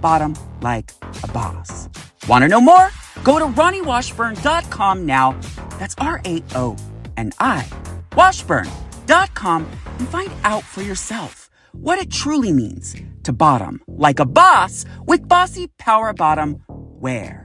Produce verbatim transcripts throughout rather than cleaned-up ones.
bottom like a boss. Want to know more? Go to Ronnie Washburn dot com now. That's R A O N I Washburn dot com and find out for yourself what it truly means to bottom like a boss with Bossy Power Bottom Wear.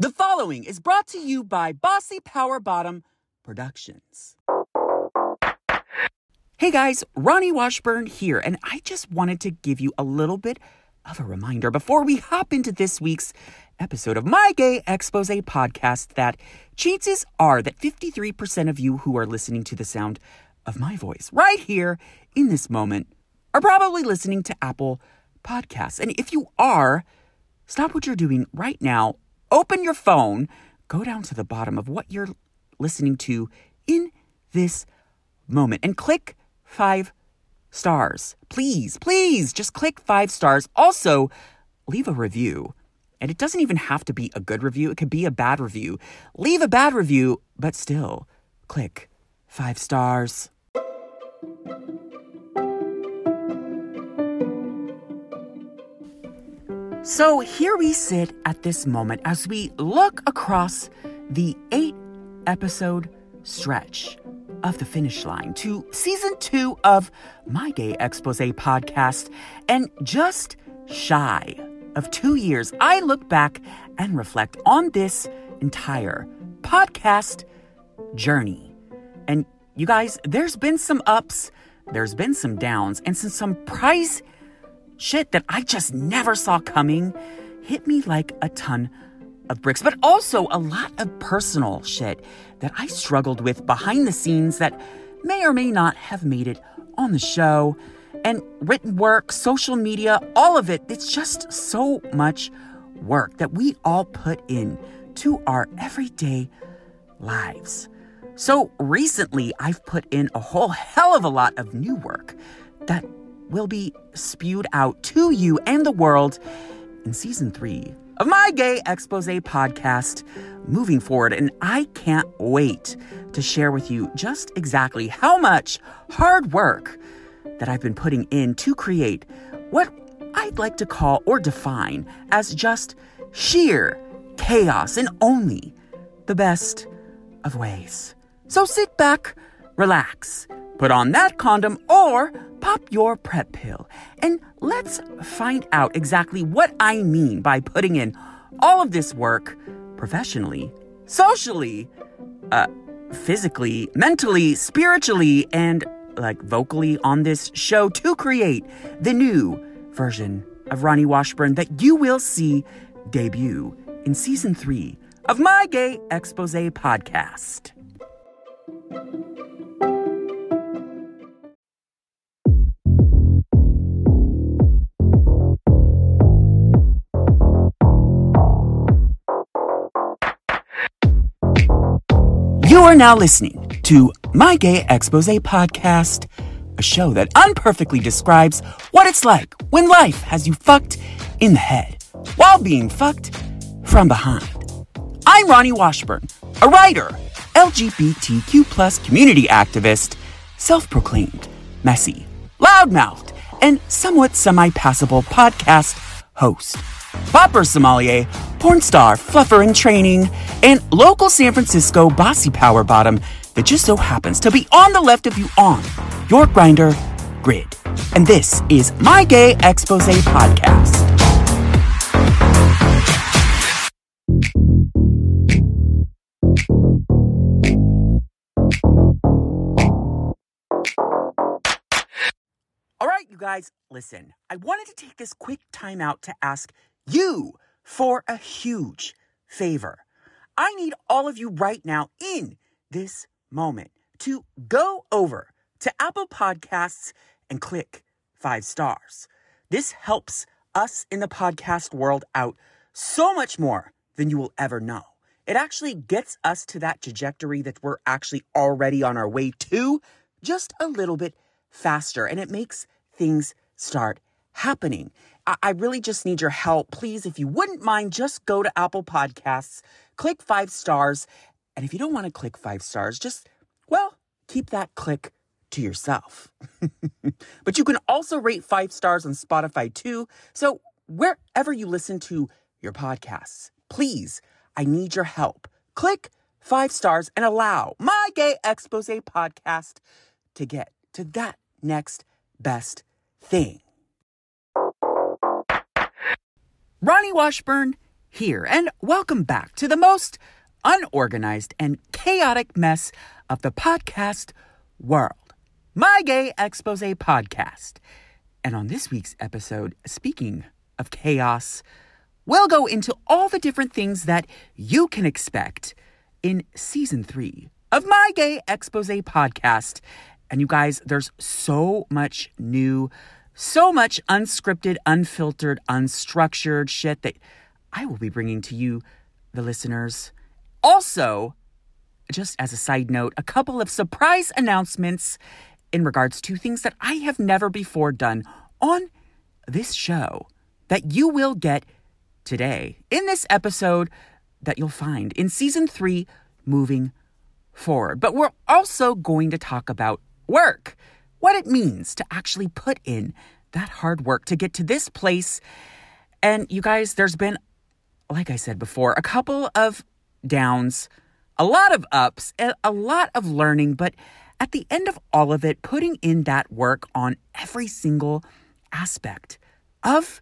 The following is brought to you by Bossy Power Bottom Productions. Hey guys, Ronnie Washburn here, and I just wanted to give you a little bit of a reminder before we hop into this week's episode of My Gay Exposé podcast that chances are that fifty-three percent of you who are listening to the sound of my voice right here in this moment are probably listening to Apple Podcasts. And if you are, stop what you're doing right now. Open your phone, go down to the bottom of what you're listening to in this moment and click five stars. Please, please just click five stars. Also, leave a review. And it doesn't even have to be a good review. It could be a bad review. Leave a bad review, but still click five stars. So here we sit at this moment as we look across the eight-episode stretch of the finish line to season two of My Gay Exposé podcast. And just shy of two years, I look back and reflect on this entire podcast journey. And you guys, there's been some ups, there's been some downs, and some, some price shit that I just never saw coming hit me like a ton of bricks, but also a lot of personal shit that I struggled with behind the scenes that may or may not have made it on the show. And written work, social media, all of it, it's just so much work that we all put in to our everyday lives. So recently, I've put in a whole hell of a lot of new work that will be spewed out to you and the world in season three of My Gay Exposé podcast moving forward. And I can't wait to share with you just exactly how much hard work that I've been putting in to create what I'd like to call or define as just sheer chaos in only the best of ways. So sit back, relax, put on that condom or pop your prep pill. And let's find out exactly what I mean by putting in all of this work professionally, socially, uh, physically, mentally, spiritually, and like vocally on this show to create the new version of Ronnie Washburn that you will see debut in season three of My Gay Exposé podcast. You are now listening to My Gay Exposé podcast, a show that unperfectly describes what it's like when life has you fucked in the head while being fucked from behind. I'm Ronnie Washburn, a writer, L G B T Q plus community activist, self-proclaimed, messy, loudmouthed, and somewhat semi-passable podcast host. Popper sommelier, porn star, fluffer in training, and local San Francisco bossy power bottom that just so happens to be on the left of you on your Grindr grid. And this is My Gay Exposé podcast. All right, you guys, listen. I wanted to take this quick time out to ask you for a huge favor. I need all of you right now in this moment to go over to Apple Podcasts and click five stars. This helps us in the podcast world out so much more than you will ever know. It actually gets us to that trajectory that we're actually already on our way to just a little bit faster, and it makes things start happening. I really just need your help. Please, if you wouldn't mind, just go to Apple Podcasts, click five stars. And if you don't want to click five stars, just, well, keep that click to yourself. But you can also rate five stars on Spotify too. So wherever you listen to your podcasts, please, I need your help. Click five stars and allow My Gay Exposé podcast to get to that next best thing. Ronnie Washburn here, and welcome back to the most unorganized and chaotic mess of the podcast world, My Gay Exposé podcast. And on this week's episode, speaking of chaos, we'll go into all the different things that you can expect in season three of My Gay Exposé podcast. And you guys, there's so much new So much unscripted, unfiltered, unstructured shit that I will be bringing to you, the listeners. Also, just as a side note, a couple of surprise announcements in regards to things that I have never before done on this show that you will get today in this episode that you'll find in season three moving forward. But we're also going to talk about work. What it means to actually put in that hard work to get to this place. And you guys, there's been, like I said before, a couple of downs, a lot of ups, a lot of learning. But at the end of all of it, putting in that work on every single aspect of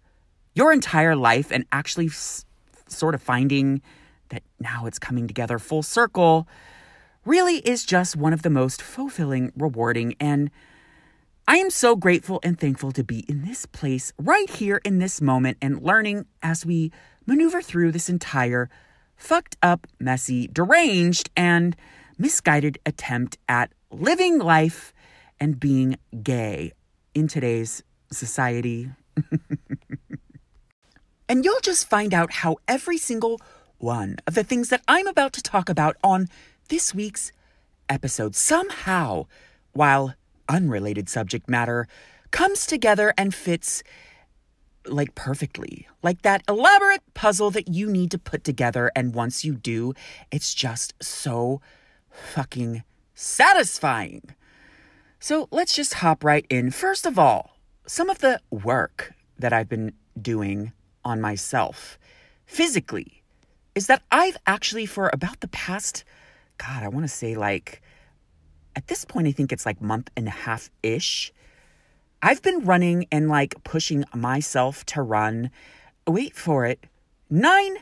your entire life and actually s- sort of finding that now it's coming together full circle really is just one of the most fulfilling, rewarding, and I am so grateful and thankful to be in this place right here in this moment and learning as we maneuver through this entire fucked up, messy, deranged, and misguided attempt at living life and being gay in today's society. And you'll just find out how every single one of the things that I'm about to talk about on this week's episode somehow, while unrelated subject matter, comes together and fits like perfectly, like that elaborate puzzle that you need to put together. And once you do, it's just so fucking satisfying. So let's just hop right in. First of all, some of the work that I've been doing on myself physically is that I've actually, for about the past, God, I want to say like, at this point, I think it's like month and a half-ish. I've been running and like pushing myself to run, wait for it, nine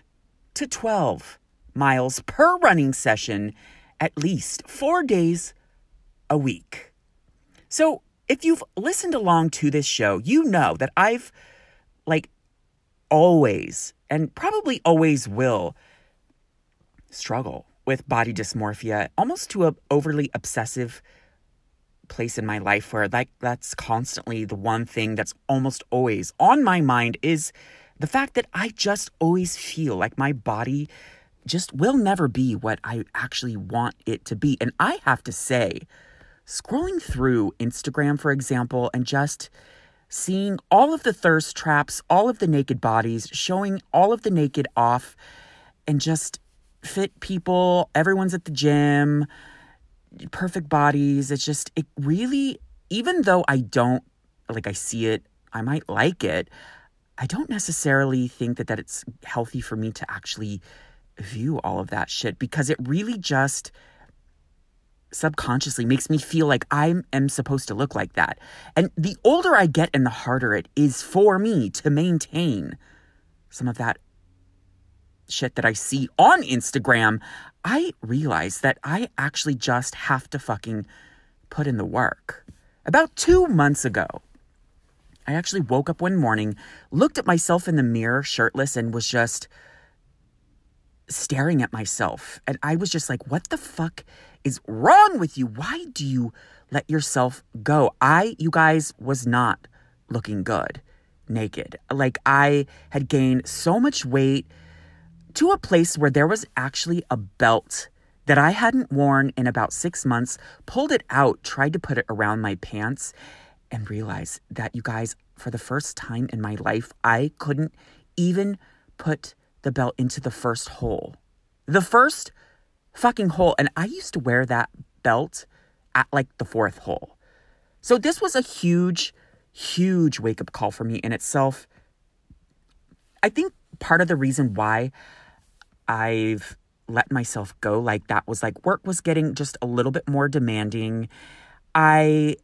to twelve miles per running session, at least four days a week. So if you've listened along to this show, you know that I've like always and probably always will struggle with body dysmorphia, almost to an overly obsessive place in my life where like that's constantly the one thing that's almost always on my mind is the fact that I just always feel like my body just will never be what I actually want it to be. And I have to say, scrolling through Instagram, for example, and just seeing all of the thirst traps, all of the naked bodies, showing all of the naked off, and just fit people, everyone's at the gym, perfect bodies. It's just, it really, even though I don't, like I see it, I might like it, I don't necessarily think that, that it's healthy for me to actually view all of that shit because it really just subconsciously makes me feel like I am supposed to look like that. And the older I get and the harder it is for me to maintain some of that shit that I see on Instagram, I realize that I actually just have to fucking put in the work. About two months ago, I actually woke up one morning, looked at myself in the mirror shirtless, and was just staring at myself. And I was just like, what the fuck is wrong with you? Why do you let yourself go? I, you guys, was not looking good naked. Like, I had gained so much weight to a place where there was actually a belt that I hadn't worn in about six months, pulled it out, tried to put it around my pants, and realized that, you guys, for the first time in my life, I couldn't even put the belt into the first hole. The first fucking hole. And I used to wear that belt at like the fourth hole. So this was a huge, huge wake-up call for me in itself. I think part of the reason why I've let myself go like that was like work was getting just a little bit more demanding. I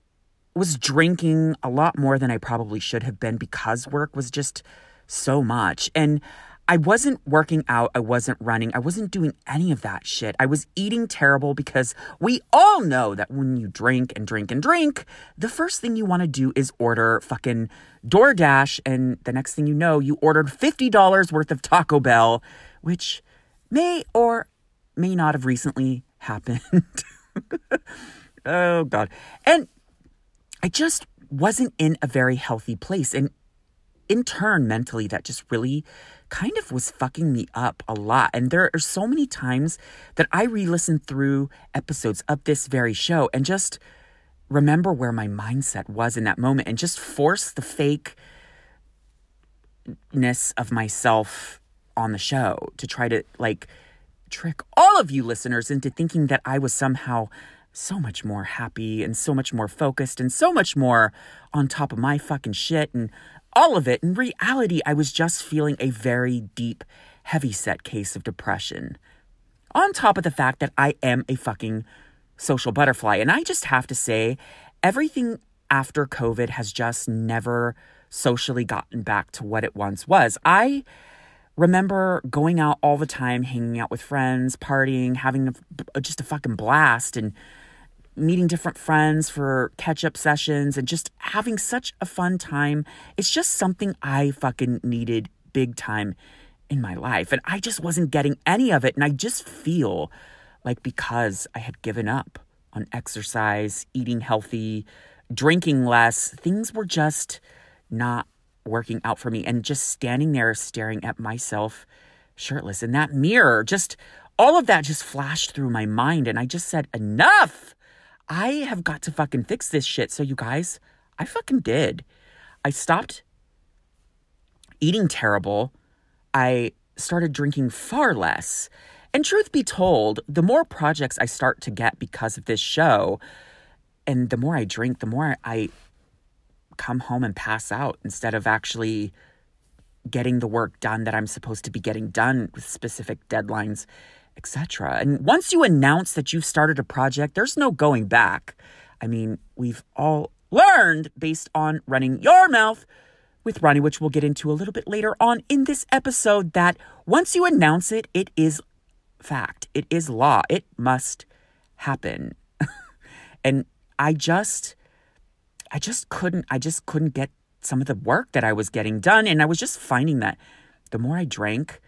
was drinking a lot more than I probably should have been because work was just so much. And I wasn't working out. I wasn't running. I wasn't doing any of that shit. I was eating terrible because we all know that when you drink and drink and drink, the first thing you want to do is order fucking DoorDash. And the next thing you know, you ordered fifty dollars worth of Taco Bell, which may or may not have recently happened. Oh, God. And I just wasn't in a very healthy place. And in turn, mentally, that just really kind of was fucking me up a lot. And there are so many times that I re-listened through episodes of this very show and just remember where my mindset was in that moment and just force the fakeness of myself on the show to try to like trick all of you listeners into thinking that I was somehow so much more happy and so much more focused and so much more on top of my fucking shit and all of it. In reality, I was just feeling a very deep, heavyset case of depression. On top of the fact that I am a fucking social butterfly. And I just have to say, everything after COVID has just never socially gotten back to what it once was. I remember going out all the time, hanging out with friends, partying, having a, just a fucking blast, and meeting different friends for catch-up sessions and just having such a fun time. It's just something I fucking needed big time in my life. And I just wasn't getting any of it. And I just feel like because I had given up on exercise, eating healthy, drinking less, things were just not working out for me. And just standing there staring at myself shirtless in that mirror, just all of that just flashed through my mind. And I just said, enough! I have got to fucking fix this shit. So you guys, I fucking did. I stopped eating terrible. I started drinking far less. And truth be told, the more projects I start to get because of this show, and the more I drink, the more I come home and pass out instead of actually getting the work done that I'm supposed to be getting done with specific deadlines, et cetera. And once you announce that you've started a project, there's no going back. I mean, we've all learned based on Running Your Mouth with Ronnie, which we'll get into a little bit later on in this episode, that once you announce it, it is fact. It is law. It must happen. And I just, I just couldn't, I just couldn't get some of the work that I was getting done. And I was just finding that the more I drank,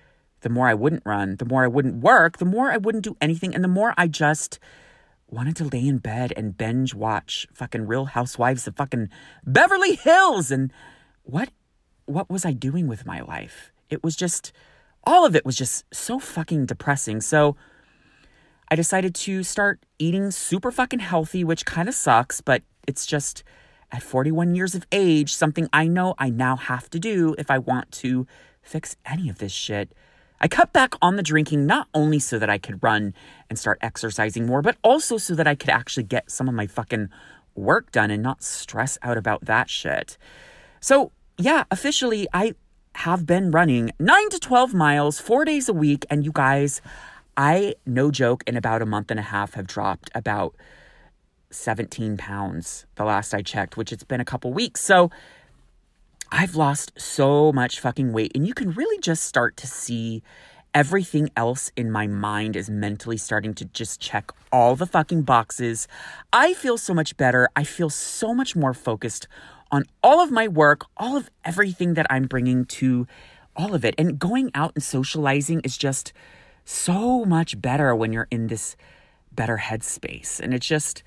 the more I wouldn't run, the more I wouldn't work, the more I wouldn't do anything, and the more I just wanted to lay in bed and binge watch fucking Real Housewives of fucking Beverly Hills. And what what was I doing with my life? It was just, all of it was just so fucking depressing. So I decided to start eating super fucking healthy, which kind of sucks, but it's just at forty-one years of age, something I know I now have to do if I want to fix any of this shit. I cut back on the drinking, not only so that I could run and start exercising more, but also so that I could actually get some of my fucking work done and not stress out about that shit. So yeah, officially I have been running nine to twelve miles, four days a week. And you guys, I, no joke, in about a month and a half have dropped about seventeen pounds, the last I checked, which it's been a couple weeks. So I've lost so much fucking weight, and you can really just start to see everything else in my mind is mentally starting to just check all the fucking boxes. I feel so much better. I feel so much more focused on all of my work, all of everything that I'm bringing to all of it. And going out and socializing is just so much better when you're in this better headspace. And it's just,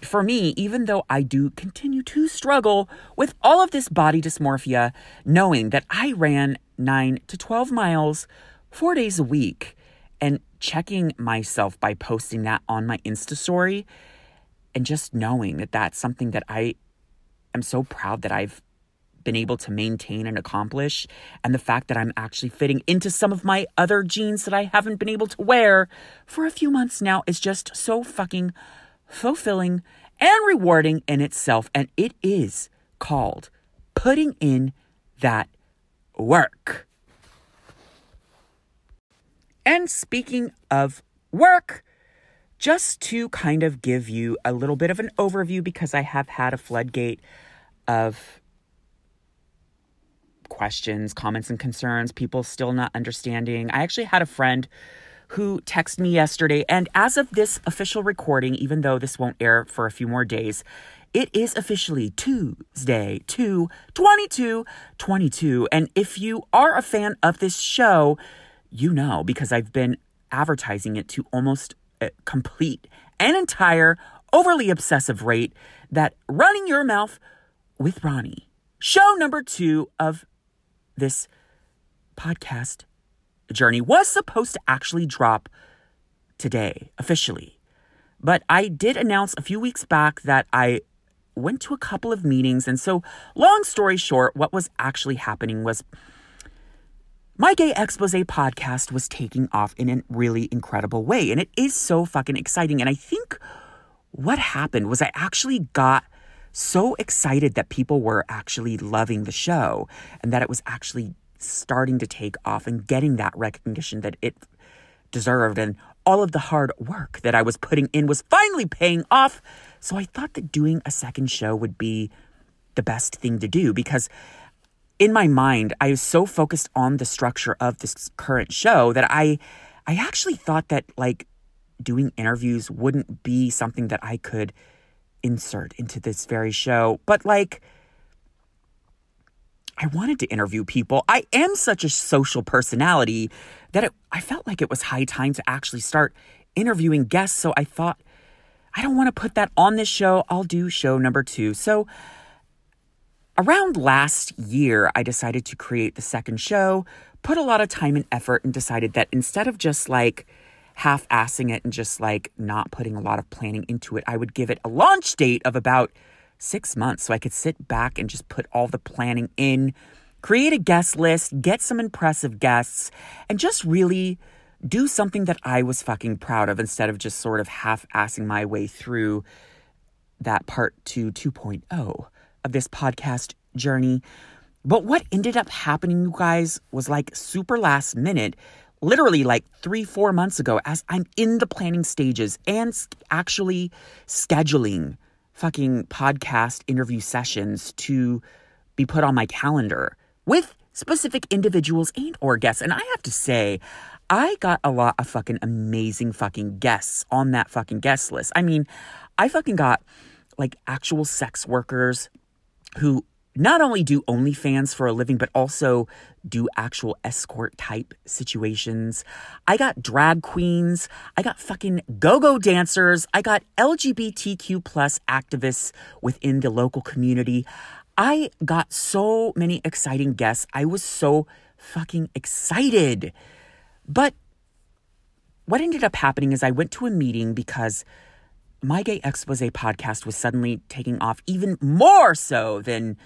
for me, even though I do continue to struggle with all of this body dysmorphia, knowing that I ran nine to twelve miles four days a week and checking myself by posting that on my Insta story, and just knowing that that's something that I am so proud that I've been able to maintain and accomplish. And the fact that I'm actually fitting into some of my other jeans that I haven't been able to wear for a few months now is just so fucking fulfilling and rewarding in itself. And it is called putting in that work. And speaking of work, just to kind of give you a little bit of an overview, because I have had a floodgate of questions, comments, and concerns, people still not understanding. I actually had a friend who texted me yesterday, and as of this official recording, even though this won't air for a few more days, it is officially Tuesday, two twenty-two twenty-two. And if you are a fan of this show, you know, because I've been advertising it to almost a complete and entire overly obsessive rate, that Running Your Mouth with Ronnie, show number two of this podcast journey, was supposed to actually drop today officially. But I did announce a few weeks back that I went to a couple of meetings. And so, long story short, what was actually happening was My Gay Exposé podcast was taking off in a really incredible way. And it is so fucking exciting. And I think what happened was I actually got so excited that people were actually loving the show, and that it was actually starting to take off and getting that recognition that it deserved. And all of the hard work that I was putting in was finally paying off. So I thought that doing a second show would be the best thing to do, because in my mind, I was so focused on the structure of this current show that I I actually thought that, like, doing interviews wouldn't be something that I could insert into this very show. But, like, I wanted to interview people. I am such a social personality that it, I felt like it was high time to actually start interviewing guests. So I thought, I don't want to put that on this show. I'll do show number two. So around last year, I decided to create the second show, put a lot of time and effort, and decided that instead of just, like, half-assing it and just, like, not putting a lot of planning into it, I would give it a launch date of about six months so I could sit back and just put all the planning in, create a guest list, get some impressive guests, and just really do something that I was fucking proud of, instead of just sort of half-assing my way through that part two 2.0. of this podcast journey. But what ended up happening, you guys, was, like, super last minute, literally like three, four months ago, as I'm in the planning stages and actually scheduling fucking podcast interview sessions to be put on my calendar with specific individuals and or guests. And I have to say, I got a lot of fucking amazing fucking guests on that fucking guest list. I mean, I fucking got, like, actual sex workers who not only do OnlyFans for a living, but also do actual escort type situations. I got drag queens. I got fucking go-go dancers. I got L G B T Q plus activists within the local community. I got so many exciting guests. I was so fucking excited. But what ended up happening is I went to a meeting because My Gay Exposé podcast was suddenly taking off even more so than,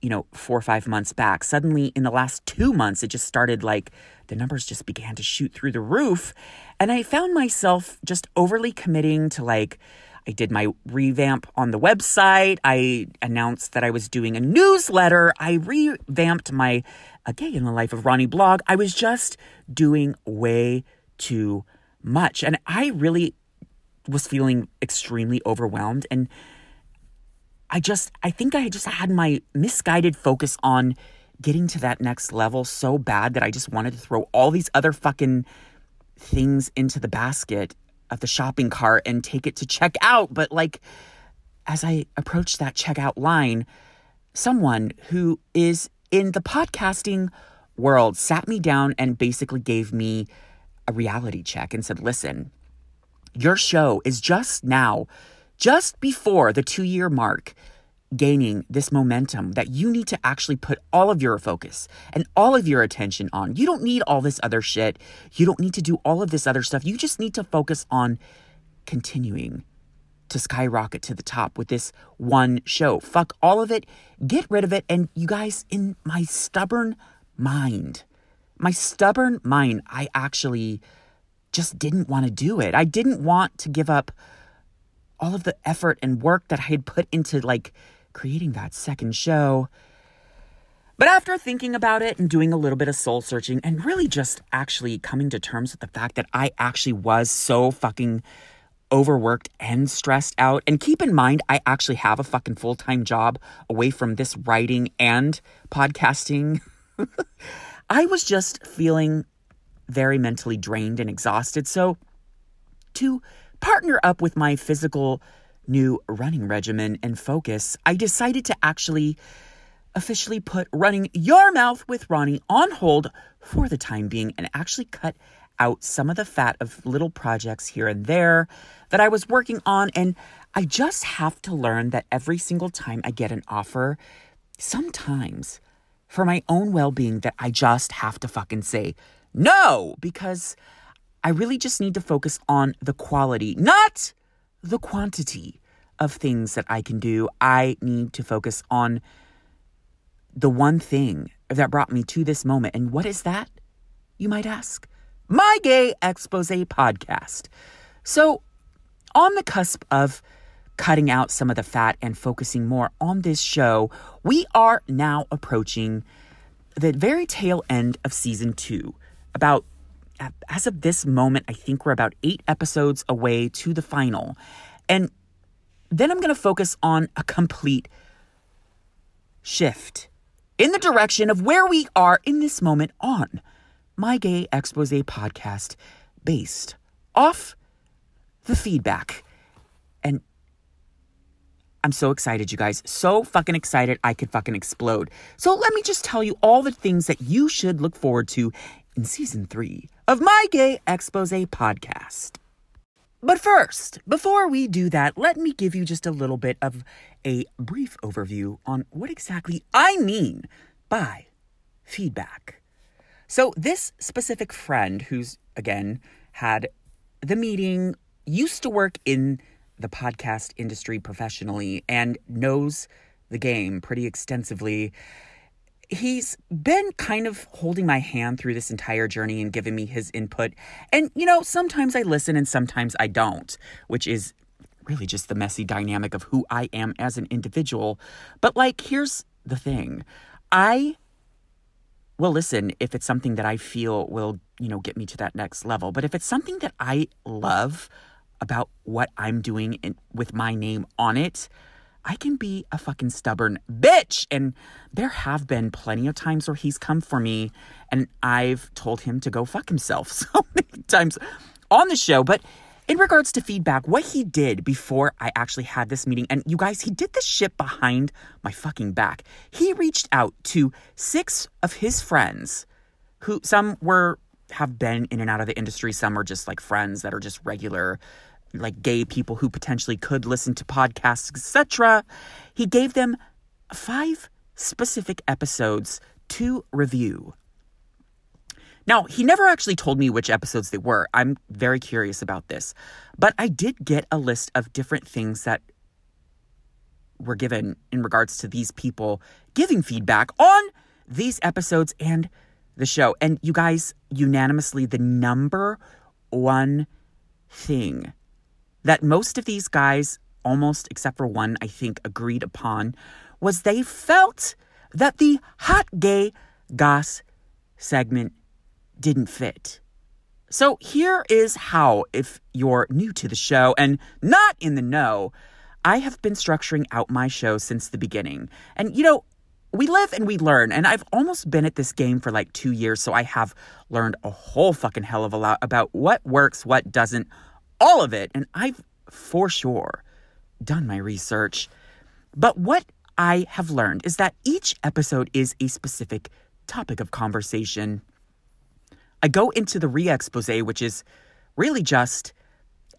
you know, four or five months back. Suddenly, in the last two months, it just started, like, the numbers just began to shoot through the roof. And I found myself just overly committing to, like, I did my revamp on the website. I announced that I was doing a newsletter. I revamped my A Gay in the Life of Ronnie blog. I was just doing way too much. And I really was feeling extremely overwhelmed. And I just, I think I just had my misguided focus on getting to that next level so bad that I just wanted to throw all these other fucking things into the basket of the shopping cart and take it to check out. But like, as I approached that checkout line, someone who is in the podcasting world sat me down and basically gave me a reality check and said, listen, your show is just now, just before the two-year mark, gaining this momentum that you need to actually put all of your focus and all of your attention on. You don't need all this other shit. You don't need to do all of this other stuff. You just need to focus on continuing to skyrocket to the top with this one show. Fuck all of it. Get rid of it. And you guys, in my stubborn mind, my stubborn mind, I actually just didn't want to do it. I didn't want to give up all of the effort and work that I had put into like creating that second show. But after thinking about it and doing a little bit of soul searching and really just actually coming to terms with the fact that I actually was so fucking overworked and stressed out. And keep in mind, I actually have a fucking full-time job away from this writing and podcasting. I was just feeling very mentally drained and exhausted. So to partner up with my physical new running regimen and focus, I decided to actually officially put Running Your Mouth with Ronnie on hold for the time being and actually cut out some of the fat of little projects here and there that I was working on. And I just have to learn that every single time I get an offer, sometimes for my own well-being, that I just have to fucking say no, because I really just need to focus on the quality, not the quantity of things that I can do. I need to focus on the one thing that brought me to this moment. And what is that, you might ask? My Gay Exposé podcast. So on the cusp of cutting out some of the fat and focusing more on this show, we are now approaching the very tail end of season two. About As of this moment, I think we're about eight episodes away to the final. And then I'm going to focus on a complete shift in the direction of where we are in this moment on My Gay Exposé podcast, based off the feedback. And I'm so excited, you guys. So fucking excited I could fucking explode. So let me just tell you all the things that you should look forward to in season three of My Gay Exposé podcast. But first, before we do that, let me give you just a little bit of a brief overview on what exactly I mean by feedback. So this specific friend who's, again, had the meeting, used to work in the podcast industry professionally and knows the game pretty extensively. He's been kind of holding my hand through this entire journey and giving me his input. And, you know, sometimes I listen and sometimes I don't, which is really just the messy dynamic of who I am as an individual. But, like, here's the thing. I will listen if it's something that I feel will, you know, get me to that next level. But if it's something that I love about what I'm doing and with my name on it, I can be a fucking stubborn bitch. And there have been plenty of times where he's come for me and I've told him to go fuck himself so many times on the show. But in regards to feedback, what he did before I actually had this meeting, and you guys, he did this shit behind my fucking back. He reached out to six of his friends who some were, have been in and out of the industry. Some are just like friends that are just regular like gay people who potentially could listen to podcasts, et cetera. He gave them five specific episodes to review. Now, he never actually told me which episodes they were. I'm very curious about this. But I did get a list of different things that were given in regards to these people giving feedback on these episodes and the show. And you guys, unanimously, the number one thing that most of these guys, almost except for one, I think, agreed upon, was they felt that the hot gay goss segment didn't fit So here is how, if you're new to the show and not in the know, I have been structuring out my show since the beginning. And, you know, we live and we learn. And I've almost been at this game for like two years. So I have learned a whole fucking hell of a lot about what works, what doesn't, all of it. And I've for sure done my research. But what I have learned is that each episode is a specific topic of conversation. I go into the re-exposé, which is really just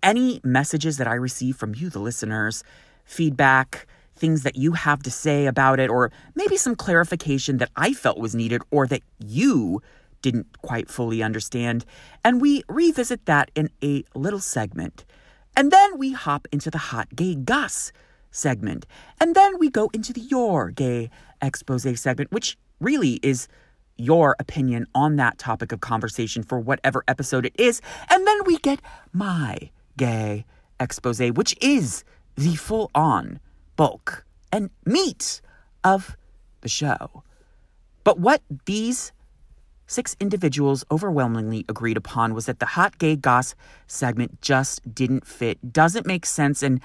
any messages that I receive from you, the listeners, feedback, things that you have to say about it, or maybe some clarification that I felt was needed or that you didn't quite fully understand. And we revisit that in a little segment. And then we hop into the Hot Gay Goss segment. And then we go into the Your Gay Exposé segment, which really is your opinion on that topic of conversation for whatever episode it is. And then we get My Gay Exposé, which is the full-on bulk and meat of the show. But what these six individuals overwhelmingly agreed upon was that the Hot Gay Goss segment just didn't fit, doesn't make sense. And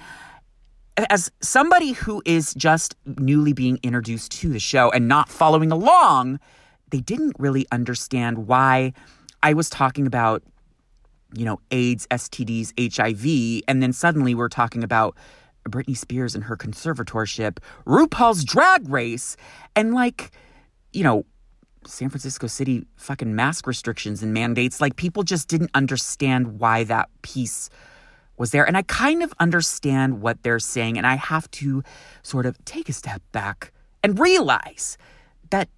as somebody who is just newly being introduced to the show and not following along, they didn't really understand why I was talking about, you know, AIDS, S T Ds, H I V, and then suddenly we're talking about Britney Spears and her conservatorship, RuPaul's Drag Race, and like, you know, San Francisco City fucking mask restrictions and mandates. Like, people just didn't understand why that piece was there. And I kind of understand what they're saying, and I have to sort of take a step back and realize that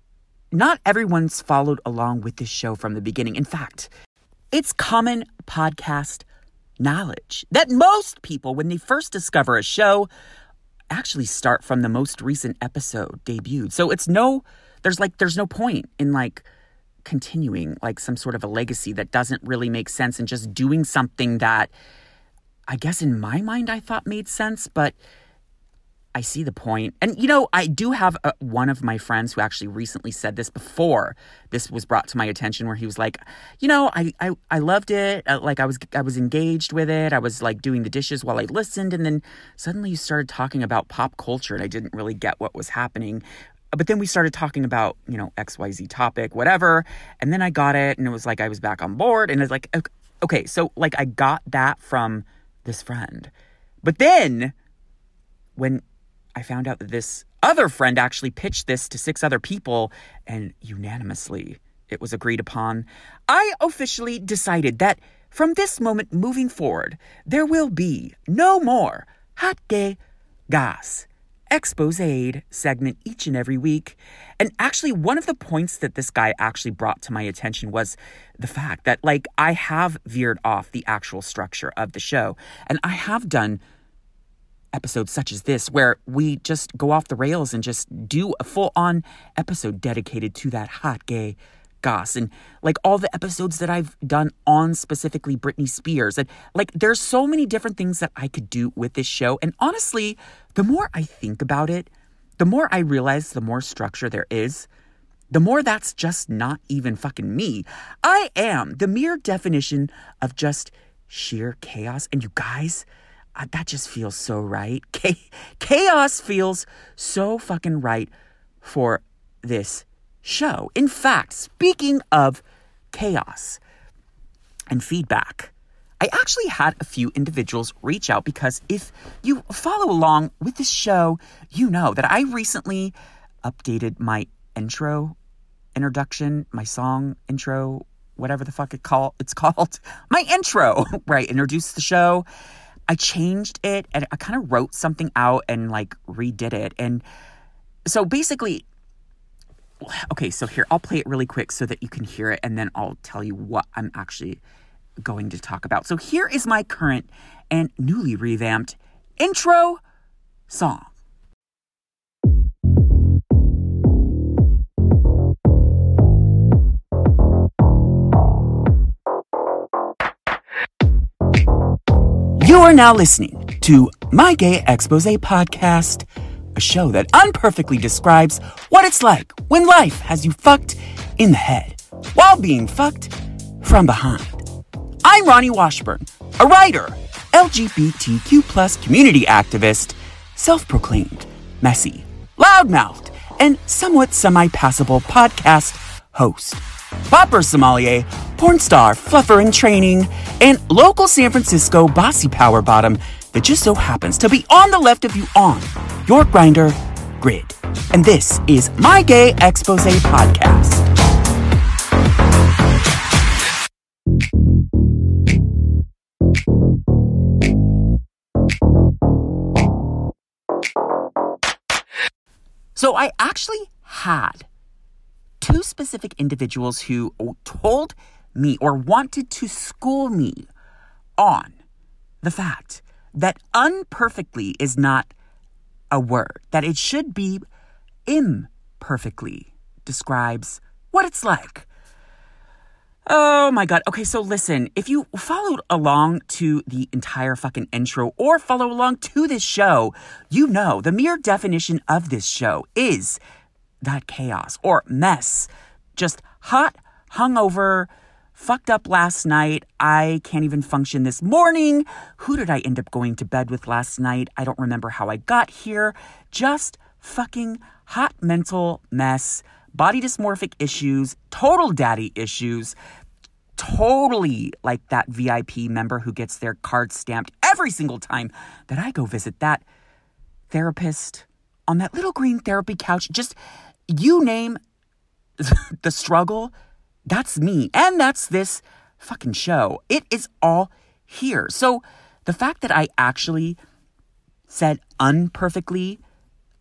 not everyone's followed along with this show from the beginning. In fact, it's common podcast knowledge that most people, when they first discover a show, actually start from the most recent episode debuted. So it's no, there's like, there's no point in like continuing like some sort of a legacy that doesn't really make sense and just doing something that I guess in my mind I thought made sense, but I see the point. And, you know, I do have a, one of my friends who actually recently said this before this was brought to my attention, where he was like, you know, I, I, I loved it. Like I was, I was engaged with it. I was like doing the dishes while I listened. And then suddenly you started talking about pop culture and I didn't really get what was happening. But then we started talking about, you know, X Y Z topic, whatever. And then I got it and it was like, I was back on board. And it's like, okay, so like I got that from this friend. But then when I found out that this other friend actually pitched this to six other people, and unanimously it was agreed upon, I officially decided that from this moment moving forward, there will be no more Hot Gay Goss Exposé segment each and every week. And actually, one of the points that this guy actually brought to my attention was the fact that, like, I have veered off the actual structure of the show, and I have done episodes such as this, where we just go off the rails and just do a full-on episode dedicated to that hot gay goss. And like all the episodes that I've done on specifically Britney Spears. And like, there's so many different things that I could do with this show. And honestly, the more I think about it, the more I realize the more structure there is, the more that's just not even fucking me. I am the mere definition of just sheer chaos. And you guys, Uh, that just feels so right. Chaos feels so fucking right for this show. In fact, speaking of chaos and feedback, I actually had a few individuals reach out, because if you follow along with this show, you know that I recently updated my intro, introduction, my song intro, whatever the fuck it call, it's called. My intro, where I introduce the show. I changed it and I kind of wrote something out and like redid it. And so basically, okay, so here, I'll play it really quick so that you can hear it, and then I'll tell you what I'm actually going to talk about. So here is my current and newly revamped intro song. You are now listening to My Gay Exposé podcast, a show that unperfectly describes what it's like when life has you fucked in the head while being fucked from behind. I'm Ronnie Washburn, a writer, L G B T Q plus community activist, self-proclaimed, messy, loudmouthed, and somewhat semi-passable podcast host, popper sommelier, porn star, fluffer in training, and local San Francisco bossy power bottom that just so happens to be on the left of you on your Grindr grid. And this is My Gay Exposé podcast. So I actually had two specific individuals who told me or wanted to school me on the fact that unperfectly is not a word, that it should be imperfectly describes what it's like. Oh my God. Okay, so listen, if you followed along to the entire fucking intro or follow along to this show, you know the mere definition of this show is that chaos or mess. Just hot, hungover, fucked up last night. I can't even function this morning. Who did I end up going to bed with last night? I don't remember how I got here. Just fucking hot mental mess, body dysmorphic issues, total daddy issues, totally like that V I P member who gets their card stamped every single time that I go visit that therapist on that little green therapy couch. Just you name the struggle, that's me. And that's this fucking show. It is all here. So the fact that I actually said unperfectly,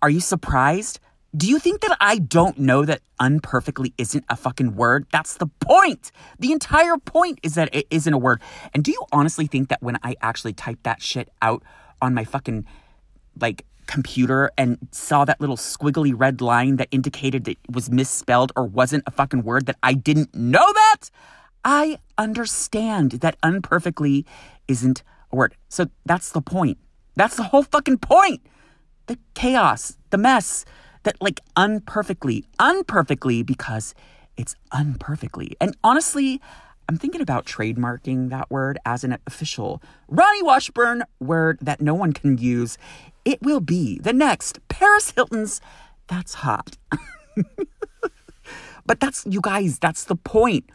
are you surprised? Do you think that I don't know that unperfectly isn't a fucking word? That's the point. The entire point is that it isn't a word. And do you honestly think that when I actually typed that shit out on my fucking like computer and saw that little squiggly red line that indicated that it was misspelled or wasn't a fucking word, that I didn't know that? I understand that unperfectly isn't a word. So that's the point. That's the whole fucking point. The chaos, the mess, that like unperfectly, unperfectly because it's unperfectly. And honestly, I'm thinking about trademarking that word as an official Ronnie Washburn word that no one can use. It will be the next Paris Hilton's That's Hot. But that's, you guys, that's the point.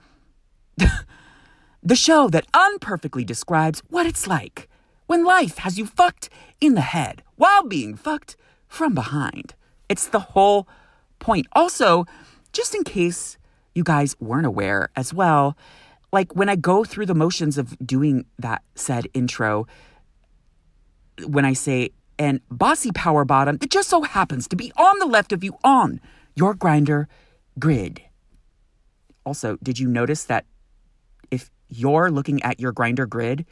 The show that unperfectly describes what it's like when life has you fucked in the head while being fucked from behind. It's the whole point. Also, just in case you guys weren't aware as well, like when I go through the motions of doing that said intro, when I say, and bossy power bottom, that just so happens to be on the left of you on your Grindr grid. Also, did you notice that if you're looking at your Grindr grid,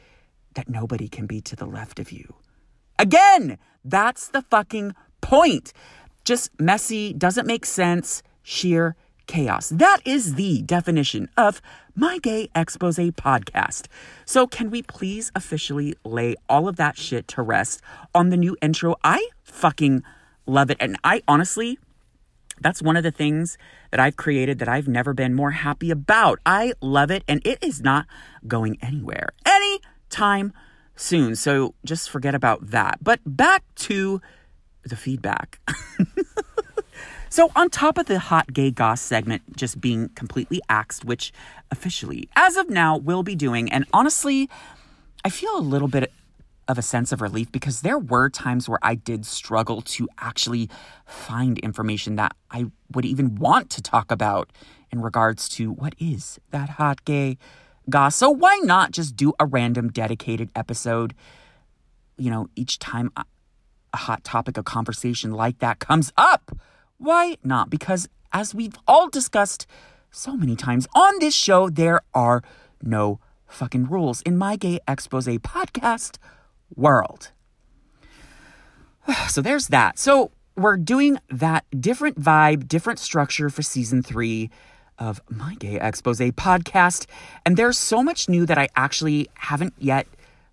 that nobody can be to the left of you? Again, that's the fucking point. Just messy, doesn't make sense, sheer chaos. That is the definition of My Gay Exposé podcast. So can we please officially lay all of that shit to rest on the new intro? I fucking love it. And I honestly, that's one of the things that I've created that I've never been more happy about. I love it. And it is not going anywhere anytime soon. So just forget about that. But back to the feedback. So on top of the hot gay goss segment just being completely axed, which officially as of now we'll be doing, and honestly I feel a little bit of a sense of relief because there were times where I did struggle to actually find information that I would even want to talk about in regards to what is that hot gay goss. So why not just do a random dedicated episode, you know, each time I a hot topic of conversation like that comes up. Why not? Because as we've all discussed so many times on this show, there are no fucking rules in My Gay Exposé podcast world. So there's that. So we're doing that different vibe, different structure for season three of My Gay Exposé podcast. And there's so much new that I actually haven't yet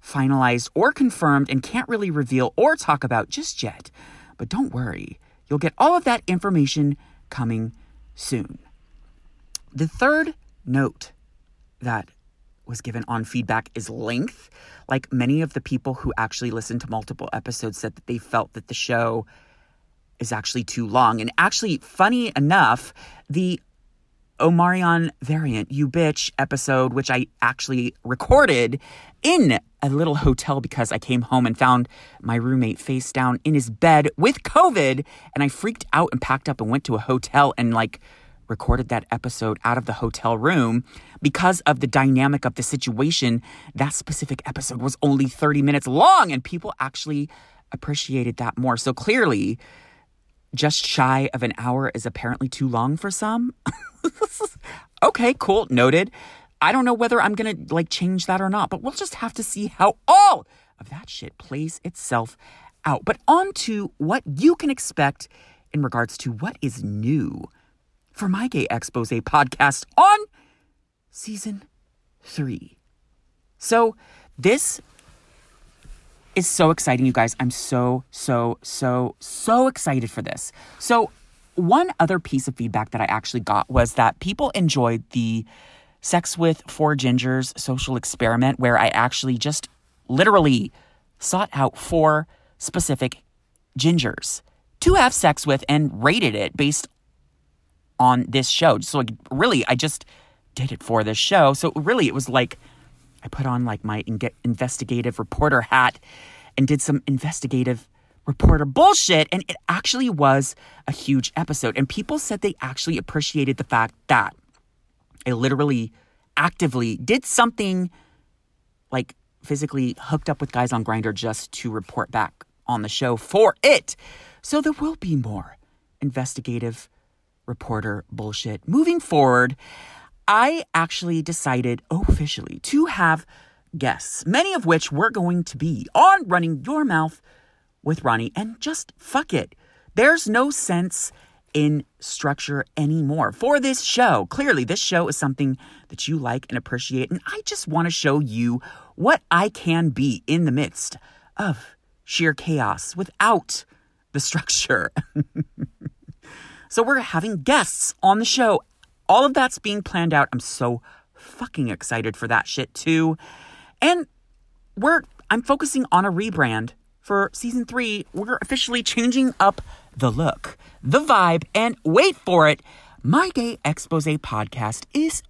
finalized or confirmed and can't really reveal or talk about just yet. But don't worry, you'll get all of that information coming soon. The third note that was given on feedback is length. Like, many of the people who actually listened to multiple episodes said that they felt that the show is actually too long. And actually, funny enough, the Omarion variant, you bitch episode, which I actually recorded in a little hotel because I came home and found my roommate face down in his bed with COVID. And I freaked out and packed up and went to a hotel and like recorded that episode out of the hotel room. Because of the dynamic of the situation, that specific episode was only thirty minutes long, and people actually appreciated that more. So clearly, just shy of an hour is apparently too long for some. Okay, cool. Noted. I don't know whether I'm going to like change that or not, but we'll just have to see how all of that shit plays itself out. But on to what you can expect in regards to what is new for My Gay Exposé podcast on season three. So this is so exciting, you guys. I'm so, so, so, so excited for this. So one other piece of feedback that I actually got was that people enjoyed the Sex with Four Gingers social experiment, where I actually just literally sought out four specific gingers to have sex with and rated it based on on this show. So like, really, I just did it for this show. So really, it was like I put on like my in- investigative reporter hat and did some investigative reporter bullshit. And it actually was a huge episode. And people said they actually appreciated the fact that I literally actively did something like physically hooked up with guys on Grindr just to report back on the show for it. So there will be more investigative reporter bullshit moving forward. I actually decided officially to have guests, many of which were going to be on Running Your Mouth with Ronnie, and just fuck it. There's no sense in structure anymore for this show. Clearly, this show is something that you like and appreciate, and I just want to show you what I can be in the midst of sheer chaos without the structure. So we're having guests on the show. All of that's being planned out. I'm so fucking excited for that shit too. And we're I'm focusing on a rebrand for season three. We're officially changing up the look, the vibe, and wait for it, My Gay Exposé podcast is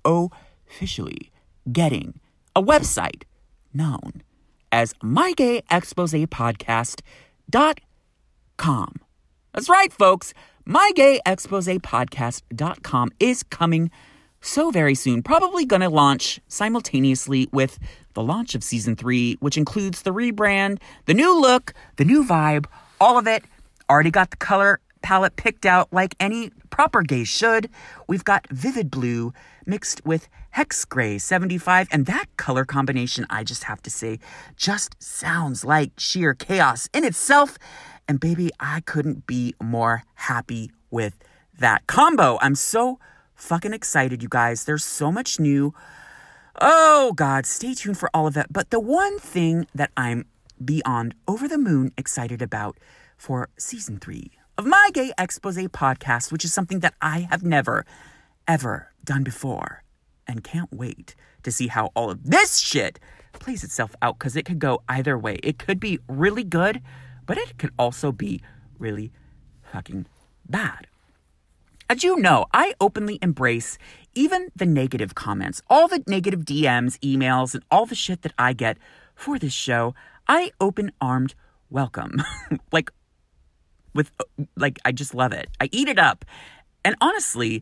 officially getting a website known as my gay exposé podcast dot com. That's right, folks. my gay exposé podcast dot com is coming so very soon. Probably going to launch simultaneously with the launch of season three, which includes the rebrand, the new look, the new vibe, all of it. Already got the color palette picked out like any proper gay should. We've got vivid blue mixed with hex gray seventy-five. And that color combination, I just have to say, just sounds like sheer chaos in itself. And baby, I couldn't be more happy with that combo. I'm so fucking excited, you guys. There's so much new. Oh, God, stay tuned for all of that. But the one thing that I'm beyond over the moon excited about for season three of My Gay Exposé podcast, which is something that I have never, ever done before, and can't wait to see how all of this shit plays itself out, because it could go either way. It could be really good, but it could also be really fucking bad. As you know, I openly embrace even the negative comments, all the negative D Ms, emails, and all the shit that I get for this show. I open-armed welcome. like, with, like, I just love it. I eat it up. And honestly,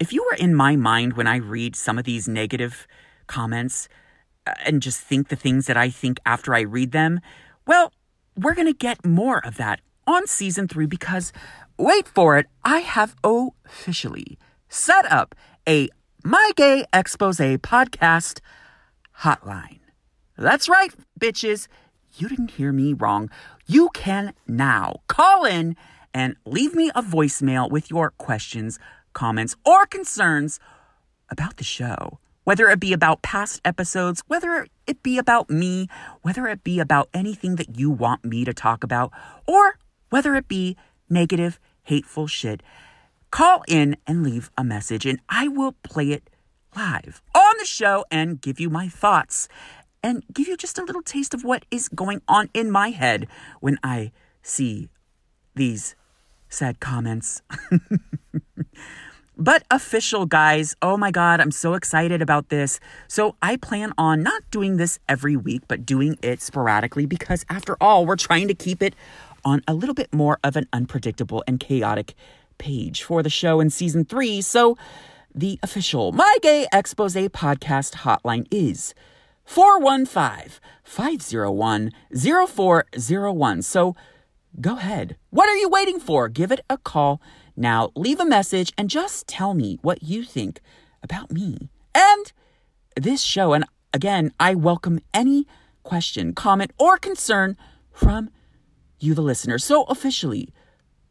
if you were in my mind when I read some of these negative comments and just think the things that I think after I read them, well, we're going to get more of that on season three because, wait for it, I have officially set up a My Gay Exposé podcast hotline. That's right, bitches. You didn't hear me wrong. You can now call in and leave me a voicemail with your questions, comments, or concerns about the show. Whether it be about past episodes, whether it be about me, whether it be about anything that you want me to talk about, or whether it be negative, hateful shit, call in and leave a message and I will play it live on the show and give you my thoughts and give you just a little taste of what is going on in my head when I see these sad comments. But official, guys. Oh my God, I'm so excited about this. So I plan on not doing this every week, but doing it sporadically because after all, we're trying to keep it on a little bit more of an unpredictable and chaotic page for the show in season three. So the official My Gay Exposé podcast hotline is four one five, five oh one, oh four oh one. So go ahead. What are you waiting for? Give it a call now. Leave a message and just tell me what you think about me and this show. And again, I welcome any question, comment, or concern from you, the listener. So officially,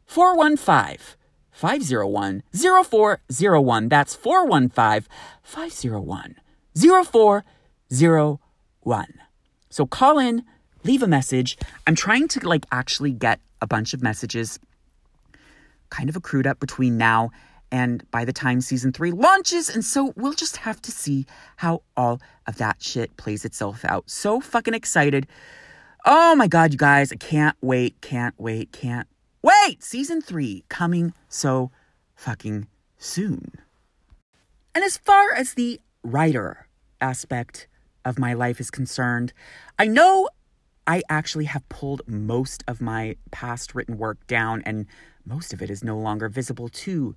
four one five, five oh one, oh four oh one. That's four one five, five oh one, oh four oh one. So call in, leave a message. I'm trying to like actually get a bunch of messages kind of accrued up between now and by the time season three launches. And so we'll just have to see how all of that shit plays itself out. So fucking excited. Oh my God, you guys, I can't wait, can't wait, can't wait. Season three coming so fucking soon. And as far as the writer aspect of my life is concerned, I know I actually have pulled most of my past written work down and most of it is no longer visible to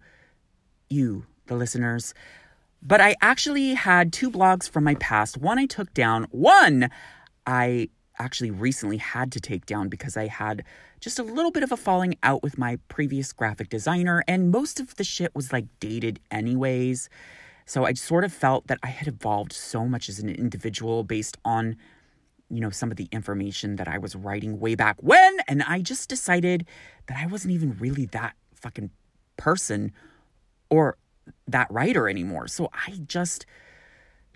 you, the listeners. But I actually had two blogs from my past. One I took down, one I actually recently had to take down because I had just a little bit of a falling out with my previous graphic designer and most of the shit was like dated anyways. So I sort of felt that I had evolved so much as an individual based on, you know, some of the information that I was writing way back when. And I just decided that I wasn't even really that fucking person or that writer anymore. So I just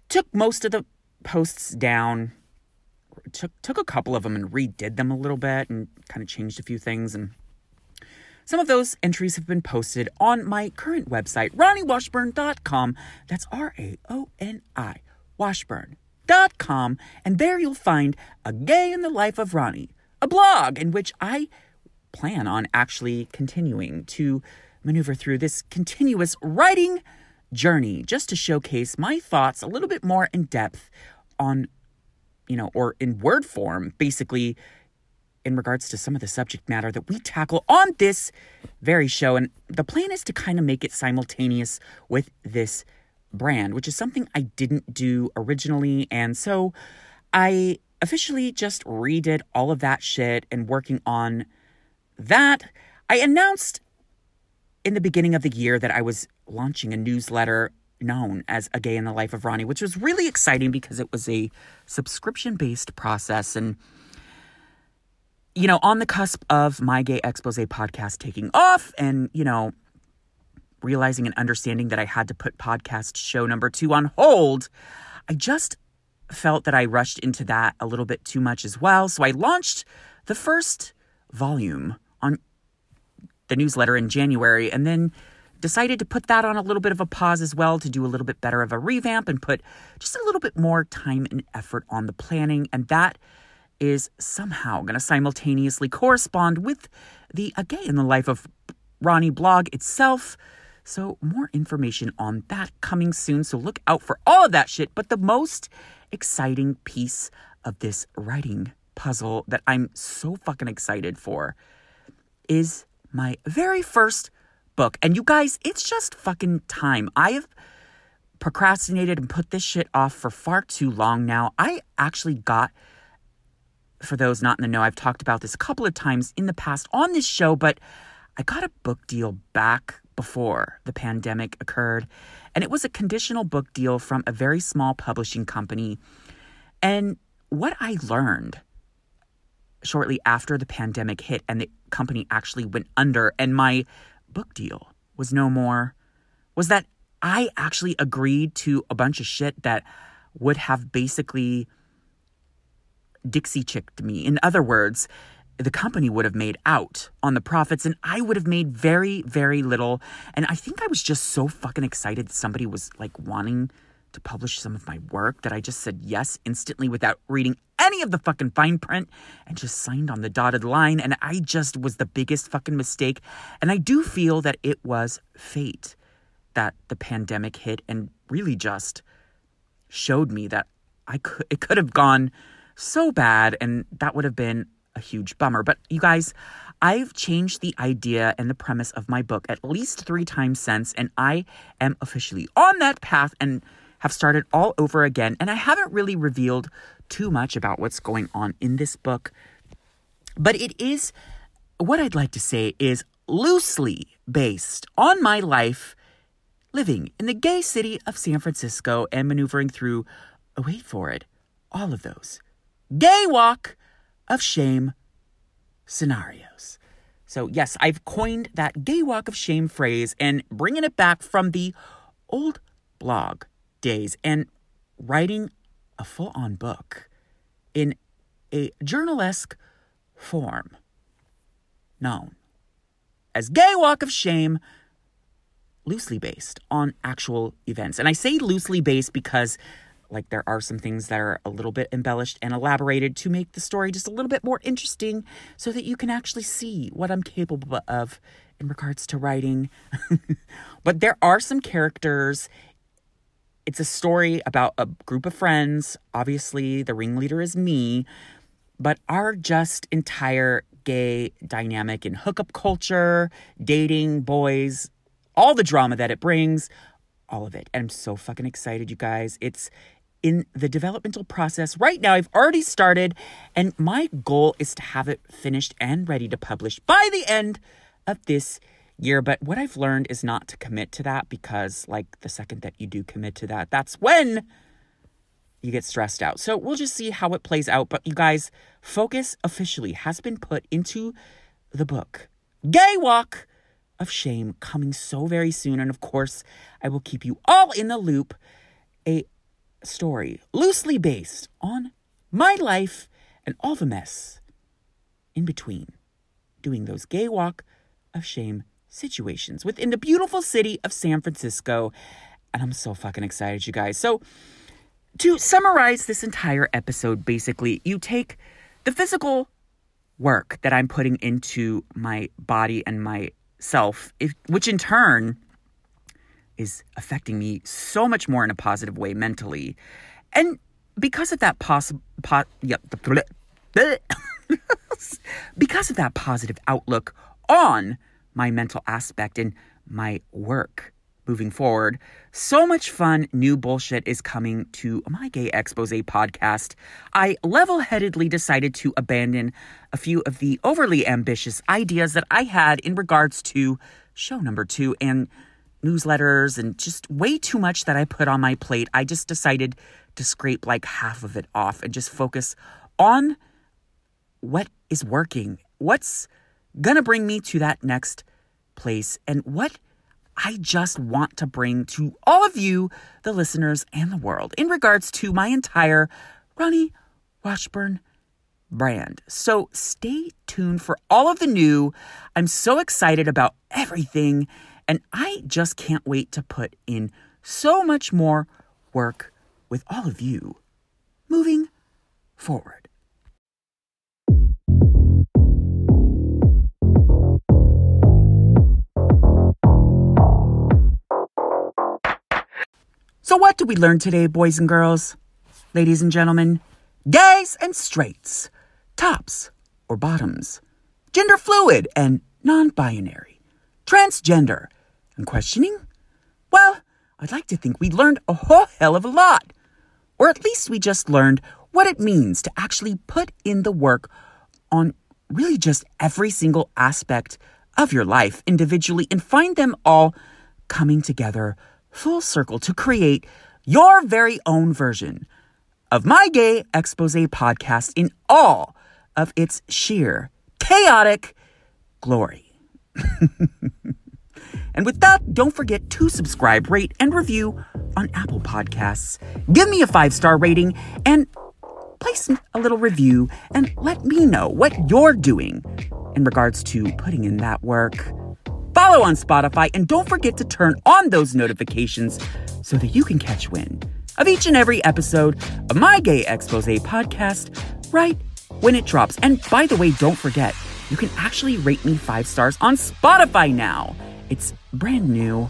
took most of the posts down, took took a couple of them and redid them a little bit and kind of changed a few things. And some of those entries have been posted on my current website, ronnie washburn dot com. That's R A O N I, washburn dot com. And there you'll find A Gay in the Life of Ronnie, a blog in which I plan on actually continuing to maneuver through this continuous writing journey just to showcase my thoughts a little bit more in depth on, you know, or in word form, basically, in regards to some of the subject matter that we tackle on this very show. And the plan is to kind of make it simultaneous with this brand, which is something I didn't do originally. And so I officially just redid all of that shit and working on that. I announced in the beginning of the year that I was launching a newsletter known as A Gay in the Life of Ronnie, which was really exciting because it was a subscription-based process. And, you know, on the cusp of My Gay Exposé podcast taking off and, you know, realizing and understanding that I had to put podcast show number two on hold, I just felt that I rushed into that a little bit too much as well. So I launched the first volume on the newsletter in January and then decided to put that on a little bit of a pause as well to do a little bit better of a revamp and put just a little bit more time and effort on the planning. And that is somehow going to simultaneously correspond with the A Gay in the Life of Ronnie blog itself. So more information on that coming soon. So look out for all of that shit. But the most exciting piece of this writing puzzle that I'm so fucking excited for is my very first book. And you guys, it's just fucking time. I have procrastinated and put this shit off for far too long now. I actually got, for those not in the know, I've talked about this a couple of times in the past on this show, but I got a book deal back before the pandemic occurred. And it was a conditional book deal from a very small publishing company. And what I learned shortly after the pandemic hit and the company actually went under and my book deal was no more, was that I actually agreed to a bunch of shit that would have basically Dixie chicked me. In other words, the company would have made out on the profits and I would have made very, very little. And I think I was just so fucking excited that somebody was like wanting to publish some of my work that I just said yes instantly without reading any of the fucking fine print and just signed on the dotted line. And I just was the biggest fucking mistake. And I do feel that it was fate that the pandemic hit and really just showed me that I could, it could have gone so bad, and that would have been a huge bummer. But you guys, I've changed the idea and the premise of my book at least three times since, and I am officially on that path and have started all over again. And I haven't really revealed too much about what's going on in this book, but it is, what I'd like to say is loosely based on my life living in the gay city of San Francisco and maneuvering through, oh, wait for it, all of those Gay Walk of Shame scenarios. So yes, I've coined that Gay Walk of Shame phrase and bringing it back from the old blog days and writing a full-on book in a journalesque form known as Gay Walk of Shame, loosely based on actual events. And I say loosely based because, like, there are some things that are a little bit embellished and elaborated to make the story just a little bit more interesting so that you can actually see what I'm capable of in regards to writing. But there are some characters. It's a story about a group of friends. Obviously, the ringleader is me, but our just entire gay dynamic in hookup culture, dating, boys, all the drama that it brings, all of it. And I'm so fucking excited, you guys. It's in the developmental process right now. I've already started, and my goal is to have it finished and ready to publish by the end of this year. But what I've learned is not to commit to that, because like the second that you do commit to that, that's when you get stressed out. So we'll just see how it plays out. But you guys, focus officially has been put into the book Gay Walk of Shame, coming so very soon. And of course, I will keep you all in the loop. A story loosely based on my life and all the mess in between doing those Gay Walk of Shame situations within the beautiful city of San Francisco. And I'm so fucking excited, you guys. So to summarize this entire episode, basically, you take the physical work that I'm putting into my body and my self, if, which in turn is affecting me so much more in a positive way mentally. And because of that possible, po- yep, because of that positive outlook on my mental aspect and my work moving forward, so much fun new bullshit is coming to My Gay Exposé podcast. I level-headedly decided to abandon a few of the overly ambitious ideas that I had in regards to show number two and newsletters and just way too much that I put on my plate. I just decided to scrape like half of it off and just focus on what is working, what's gonna bring me to that next place, and what I just want to bring to all of you, the listeners and the world, in regards to my entire Ronnie Washburn brand. So stay tuned for all of the new. I'm so excited about everything, and I just can't wait to put in so much more work with all of you moving forward. So what did we learn today, boys and girls, ladies and gentlemen, gays and straights, tops or bottoms, gender fluid and non-binary, transgender and questioning? Well, I'd like to think we learned a whole hell of a lot, or at least we just learned what it means to actually put in the work on really just every single aspect of your life individually and find them all coming together full circle to create your very own version of My Gay Exposé podcast in all of its sheer chaotic glory. And with that, don't forget to subscribe, rate, and review on Apple Podcasts. Give me a five-star rating and place a little review and let me know what you're doing in regards to putting in that work. Follow on Spotify, and don't forget to turn on those notifications so that you can catch wind of each and every episode of My Gay Exposé podcast right when it drops. And by the way, don't forget, you can actually rate me five stars on Spotify now. It's brand new.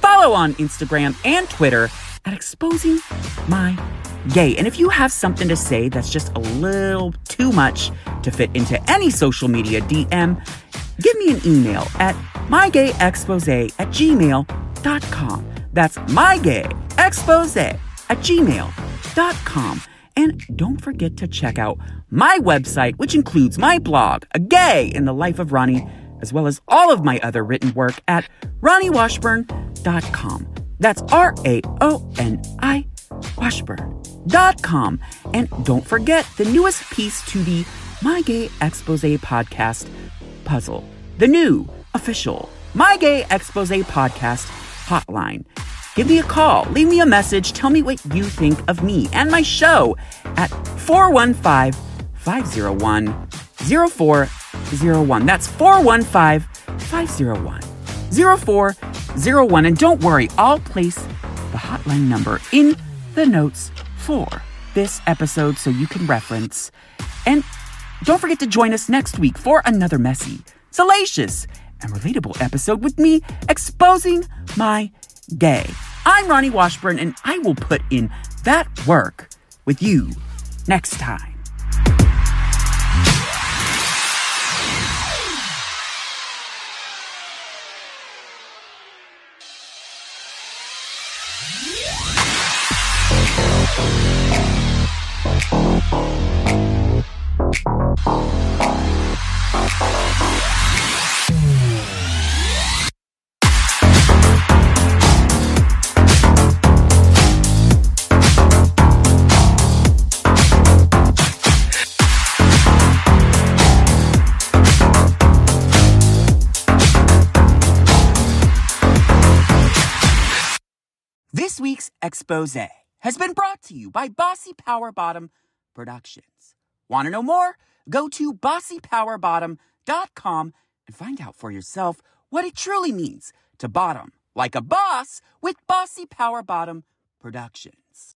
Follow on Instagram and Twitter at Exposing My Gay. And if you have something to say that's just a little too much to fit into any social media D M, give me an email at my gay expose at gmail dot com. That's my gay expose at gmail dot com. And don't forget to check out my website, which includes my blog, A Gay in the Life of Ronnie, as well as all of my other written work at ronnie washburn dot com. That's R A O N I washburn dot com. And don't forget the newest piece to the My Gay Exposé podcast puzzle, the new official My Gay Exposé podcast hotline. Give me a call, leave me a message, tell me what you think of me and my show at four one five, five oh one, oh four oh one. That's four one five, five oh one, oh four oh one. And don't worry, I'll place the hotline number in the notes for this episode so you can reference. And don't forget to join us next week for another messy, salacious, and relatable episode with me exposing my gay. I'm Ronnie Washburn, and I will put in that work with you next time. This week's exposé has been brought to you by Bossy Power Bottom Productions. Want to know more? Go to bossy power bottom dot com and find out for yourself what it truly means to bottom like a boss with Bossy Power Bottom Productions.